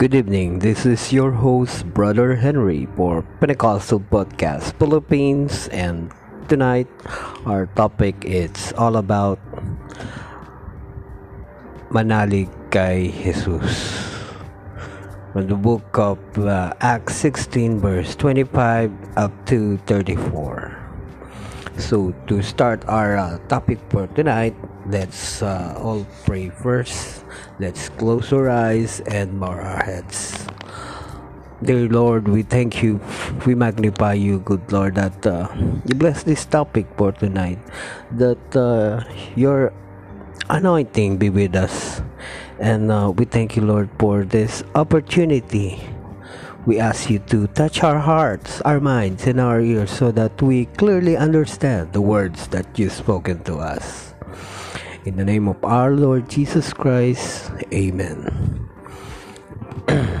Good evening, this is your host, Brother Henry, for Pentecostal Podcast Philippines, and tonight, our topic is all about Manalig kay Hesus. From the book of Acts 16, verse 25 up to 34. So, to start our topic for tonight, let's all pray first. Let's close our eyes and bow our heads. Dear Lord, we thank you. We magnify you, good Lord, that you bless this topic for tonight. That your anointing be with us. And we thank you, Lord, for this opportunity. We ask you to touch our hearts, our minds, and our ears so that we clearly understand the words that you've spoken to us. In the name of our Lord Jesus Christ, Amen.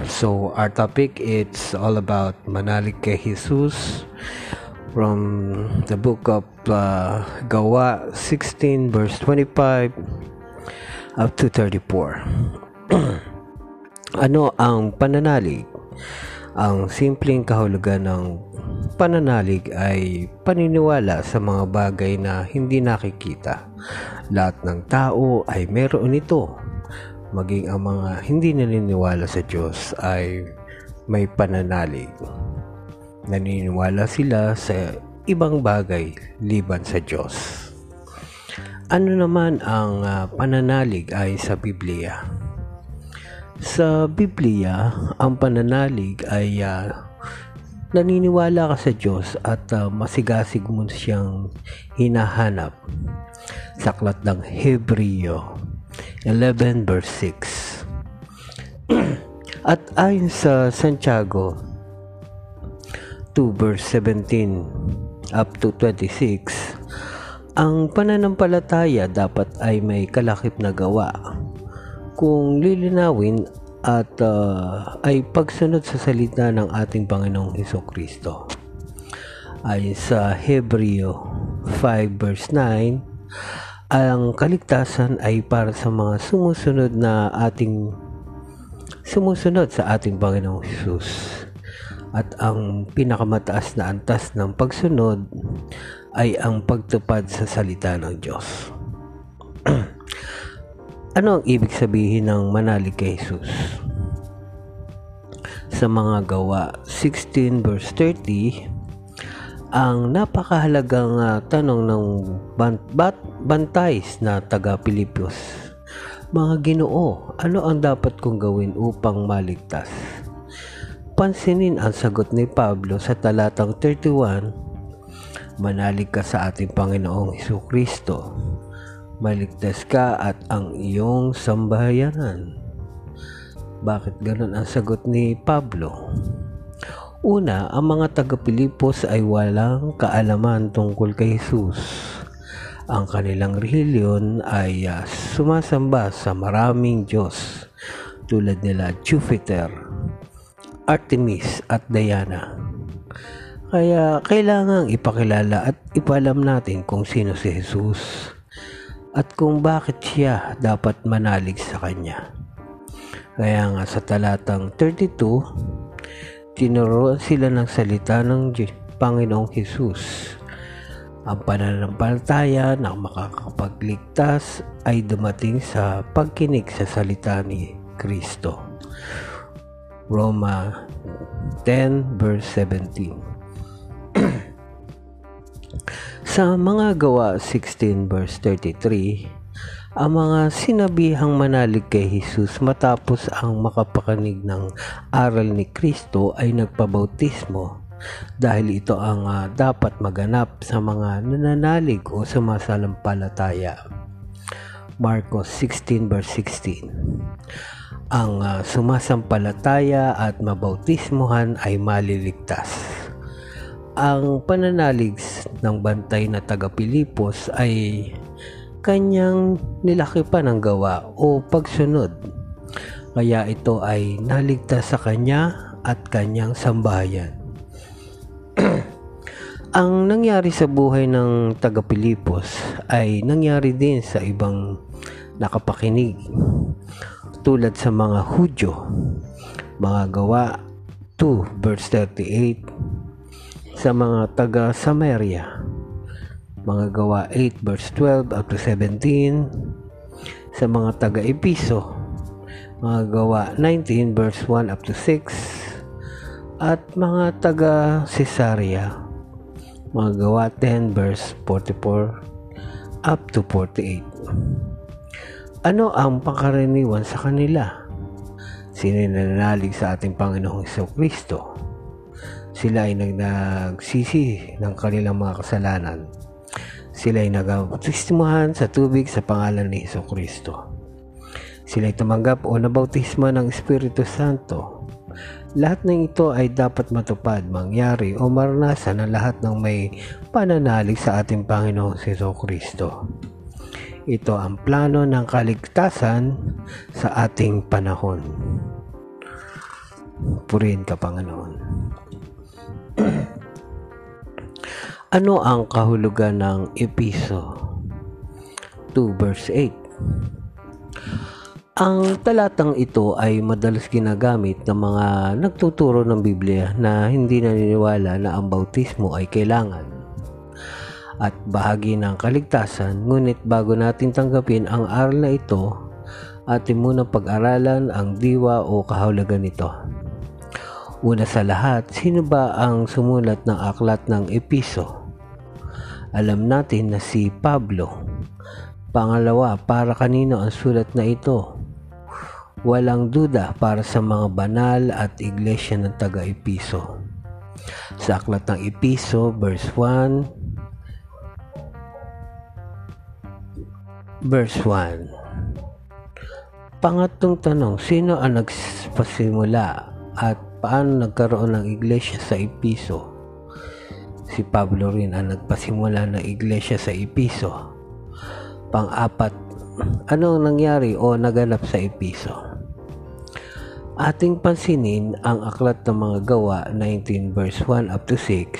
So, our topic is all about Manalig kay Hesus from the book of Gawa 16 verse 25 up to 34. Ano ang pananalig? Ang simpleng kahulugan ng pananalig ay paniniwala sa mga bagay na hindi nakikita. Lahat ng tao ay meron ito. Maging ang mga hindi naniniwala sa Diyos ay may pananalig. Naniniwala sila sa ibang bagay liban sa Diyos. Ano naman ang pananalig ay sa Biblia? Sa Biblia, ang pananalig ay naniniwala ka sa Diyos at masigasig mo siyang hinahanap. Sa aklat ng Hebreo 11 verse 6. At ayon sa Santiago 2 verse 17 up to 26, ang pananampalataya dapat ay may kalakip na gawa. Kung lilinawin at ay pagsunod sa salita ng ating Panginoong Hesukristo. Ay sa Hebreo 5 verse 9, ang kaligtasan ay para sa mga sumusunod sa ating Panginoong Hesus. At ang pinakamataas na antas ng pagsunod ay ang pagtupad sa salita ng Diyos. Ano ang ibig sabihin ng manalig kay Hesus? Sa mga Gawa 16 verse 30, ang napakahalagang tanong ng bantays na taga-Pilipos, mga Ginoo, ano ang dapat kong gawin upang maligtas? Pansinin ang sagot ni Pablo sa talatang 31, manalig ka sa ating Panginoong Hesukristo. Maligtas ka at ang iyong sambahayanan. Bakit ganun ang sagot ni Pablo? Una, ang mga taga-Pilipos ay walang kaalaman tungkol kay Hesus. Ang kanilang relihiyon ay sumasamba sa maraming Diyos tulad nila Jupiter, Artemis at Diana. Kaya kailangang ipakilala at ipalam natin kung sino si Hesus at kung bakit siya dapat manalig sa Kanya. Kaya nga sa talatang 32, tinuruan sila ng salita ng Panginoong Hesus. Ang pananampalataya na makakapagligtas ay dumating sa pagkinig sa salita ni Kristo. Roma 10 verse 17. Sa mga Gawa 16 verse 33, ang mga sinabihang manalig kay Hesus matapos ang makapakinig ng aral ni Kristo ay nagpabautismo dahil ito ang dapat maganap sa mga nananalig o sumasalampalataya. Marcos 16 verse 16. Ang sumasampalataya at mabautismuhan ay maliligtas. Ang pananalig ng bantay na taga-Pilipos ay kanyang nilakipan ng gawa o pagsunod. Kaya ito ay naligtas sa kanya at kanyang sambahayan. Ang nangyari sa buhay ng taga-Pilipos ay nangyari din sa ibang nakapakinig tulad sa mga Hudyo. mga gawa 2 verse 38 sa mga taga Samaria, mga gawa 8 verse 12 up to 17 sa mga taga Episo, mga gawa 19 verse 1 up to 6 at mga taga Cesarea, mga gawa 10 verse 44 up to 48. Ano ang pangkaraniwan sa kanila? Sila ay nananalig sa ating Panginoong Jesucristo. Sila ay nagsisi ng kanilang mga kasalanan. Sila ay nagabautismahan sa tubig sa pangalan ni Jesucristo. Sila ay tumanggap o nabautisma ng Espiritu Santo. Lahat ng ito ay dapat matupad, mangyari o maranasan ng lahat ng may pananalig sa ating Panginoong Jesucristo. Ito ang plano ng kaligtasan sa ating panahon. Purihin ka, Panginoon. Ano ang kahulugan ng Episo 2 verse 8? Ang talatang ito ay madalas ginagamit ng mga nagtuturo ng Biblia na hindi naniniwala na ang bautismo ay kailangan at bahagi ng kaligtasan. Ngunit bago natin tanggapin ang aral na ito, atin muna pag-aralan ang diwa o kahulugan nito. Una sa lahat, sino ba ang sumulat ng aklat ng Episo? Alam natin na si Pablo. Pangalawa, para kanino ang sulat na ito? Walang duda, para sa mga banal at iglesia ng taga-Episo. Sa aklat ng Episo, verse 1, Verse 1. Pangatlong tanong, sino ang nagpasimula at paano nagkaroon ng iglesia sa Episo? Si Pablo rin ang nagpasimula ng iglesia sa Episo. Pang-apat, anong nangyari o naganap sa Episo? Ating pansinin ang aklat ng mga gawa 19 verse 1 up to 6.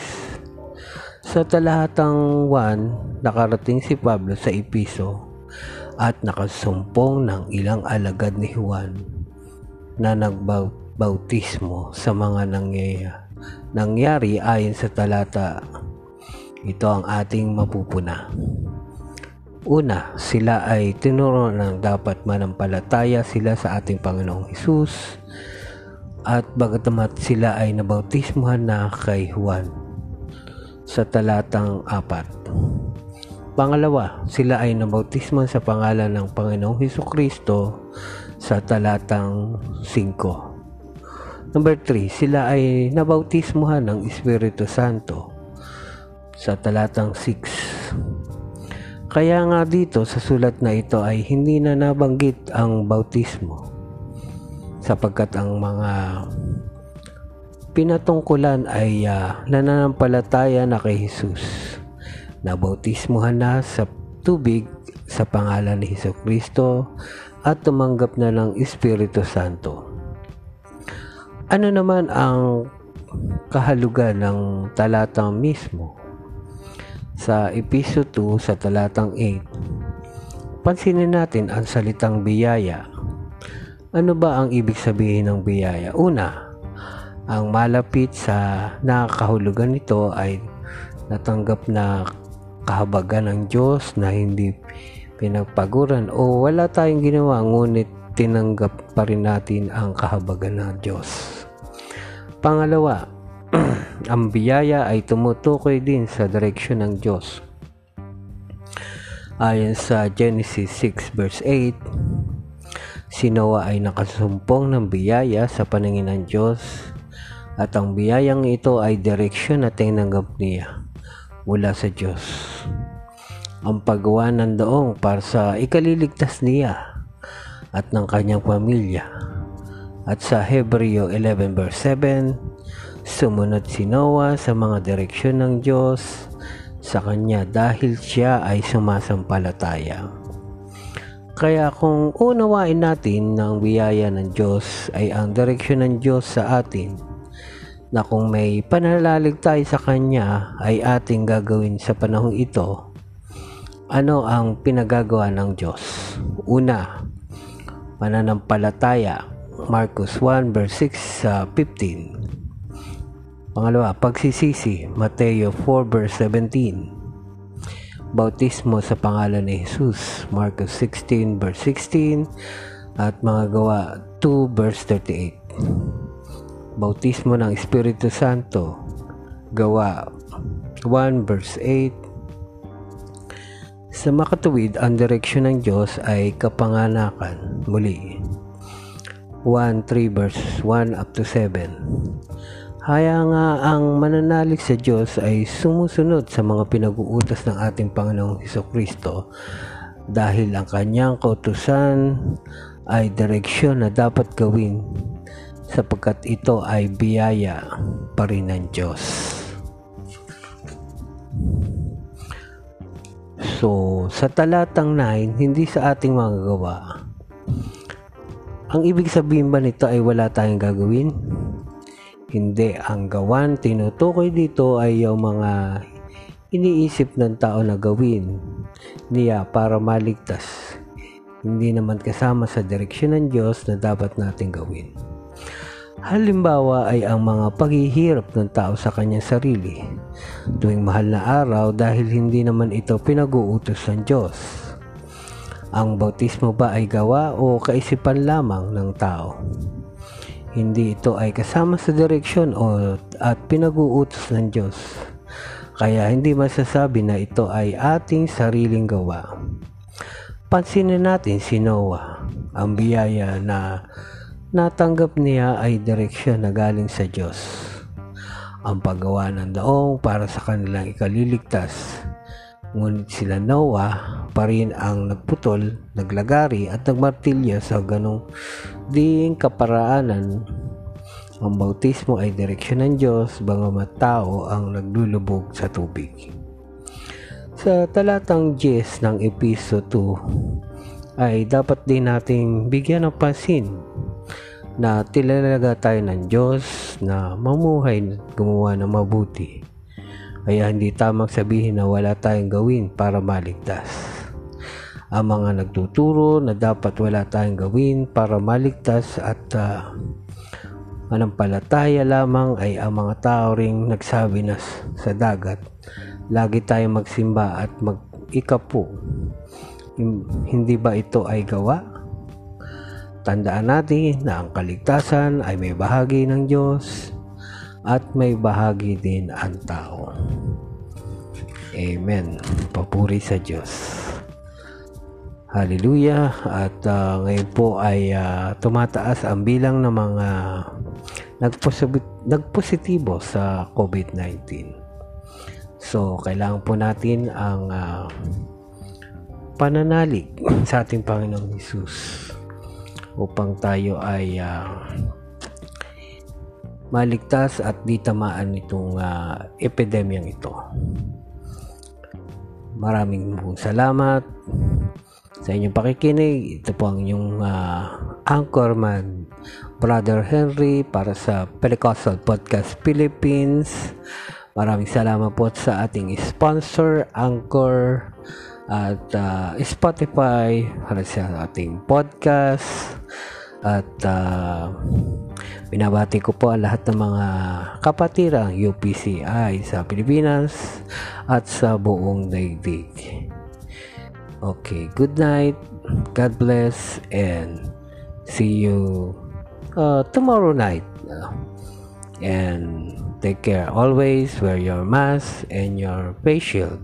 Sa talatang 1, nakarating si Pablo sa Episo at nakasumpong ng ilang alagad ni Juan na nagbautismo sa mga nangyari ayon sa talata. Ito ang ating mapupuna. Una, sila ay tinuro ng dapat manampalataya sila sa ating Panginoong Hesus at bagama't sila ay nabautismuhan na kay Juan sa talatang 4. Pangalawa, sila ay nabautisman sa pangalan ng Panginoong Jesucristo sa talatang 5. Number 3, sila ay nabautismuhan ng Espiritu Santo sa talatang 6. Kaya nga dito sa sulat na ito ay hindi na nabanggit ang bautismo sapagkat ang mga pinatungkulan ay nananampalataya na kay Jesus. Nabautismuhan na sa tubig sa pangalan ni Jesucristo at tumanggap na ng Espiritu Santo. Ano naman ang kahulugan ng talatang mismo? Sa Episo 2 sa talatang 8, pansinin natin ang salitang biyaya. Ano ba ang ibig sabihin ng biyaya? Una, ang malapit sa nakakahulugan nito ay natanggap na kahabagan ng Diyos na hindi pinagpaguran o wala tayong ginawa ngunit tinanggap pa rin natin ang kahabagan ng Diyos. Pangalawa, ang biyaya ay tumutukoy din sa direksyon ng Diyos. Ayon sa Genesis 6 verse 8, si Noah ay nakasumpong ng biyaya sa paningin ng Diyos at ang biyayang ito ay direksyon na tinanggap niya mula sa Diyos. Ang paggawa ng doong para sa ikaliligtas niya at ng kanyang pamilya. At sa Hebreo 11 verse 7, sumunod si Noah sa mga direksyon ng Diyos sa kanya dahil siya ay sumasampalataya. Kaya kung unawain natin na ang biyaya ng Diyos ay ang direksyon ng Diyos sa atin, na kung may pananalig tayo sa Kanya ay ating gagawin sa panahong ito. Ano ang pinagagawa ng Diyos? Una, pananampalataya. Marcos 1 verse 6-15. Pangalawa, pagsisisi, Mateo 4 verse 17. Bautismo sa pangalan ni Hesus, Marcos 16 verse 16 at mga gawa 2 verse 38. Bautismo ng Espiritu Santo, gawa 1 verse 8. Sa makatuwid, ang direksyon ng Diyos ay kapanganakan muli. 1:3 verse 1 up to 7. Kaya nga ang mananalig sa Diyos ay sumusunod sa mga pinag-uutos ng ating Panginoong Hesukristo dahil ang kanyang kautusan ay direksyon na dapat gawin sapagkat ito ay biyaya pa rin ng Diyos. So, sa talatang 9, hindi sa ating mga gawa. Ang ibig sabihin ba nito ay wala tayong gagawin? Hindi. Ang gawan, tinutukoy dito ay yung mga iniisip ng tao na gawin niya para maligtas. Hindi naman kasama sa direksyon ng Diyos na dapat nating gawin. Halimbawa ay ang mga paghihirap ng tao sa kanyang sarili tuwing mahal na araw dahil hindi naman ito pinag-uutos ng Diyos. Ang bautismo ba ay gawa o kaisipan lamang ng tao? Hindi ito ay kasama sa direksyon at pinag-uutos ng Diyos. Kaya hindi masasabi na ito ay ating sariling gawa. Pansinin natin si Noah, ang biyaya na natanggap niya ay direksyon na galing sa Diyos. Ang paggawa ng daong para sa kanilang ikaliligtas. Ngunit sila Noah pa rin ang nagputol, naglagari at nagmartilya sa ganong ding kaparaanan. Ang bautismo ay direksyon ng Diyos, bagamat tao ang naglulubog sa tubig. Sa talatang 10 ng Episo 2 ay dapat din nating bigyan ng pansin na tinalaga tayo ng Diyos na mamuhay at gumawa ng mabuti. Kaya hindi tamang sabihin na wala tayong gawin para maligtas. Ang mga nagtuturo na dapat wala tayong gawin para maligtas at manampalataya lamang ay ang mga tao ring nagsabi na sa dagat, lagi tayong magsimba at mag-ikapu. Hindi ba ito ay gawa? Tandaan natin na ang kaligtasan ay may bahagi ng Diyos at may bahagi din ang tao. Amen. Papuri sa Diyos. Hallelujah. At ngayon po ay tumataas ang bilang ng mga nagpositibo sa COVID-19. So, kailangan po natin ang pananalig sa ating Panginoong Hesus upang tayo ay maligtas at di tamaan itong epidemyang ito. Maraming salamat sa inyong pakikinig. Ito po ang inyong anchorman, Brother Henry, para sa Pentecostal Podcast Philippines. Maraming salamat po sa ating sponsor, Anchor, at Spotify para sa ating podcast. At binabati ko po ang lahat ng mga kapatirang UPCI sa Pilipinas at sa buong daigdig. Okay, good night, God bless, and see you tomorrow night. And take care, always wear your mask and your face shield.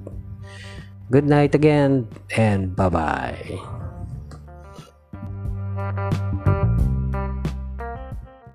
Good night again, and bye-bye.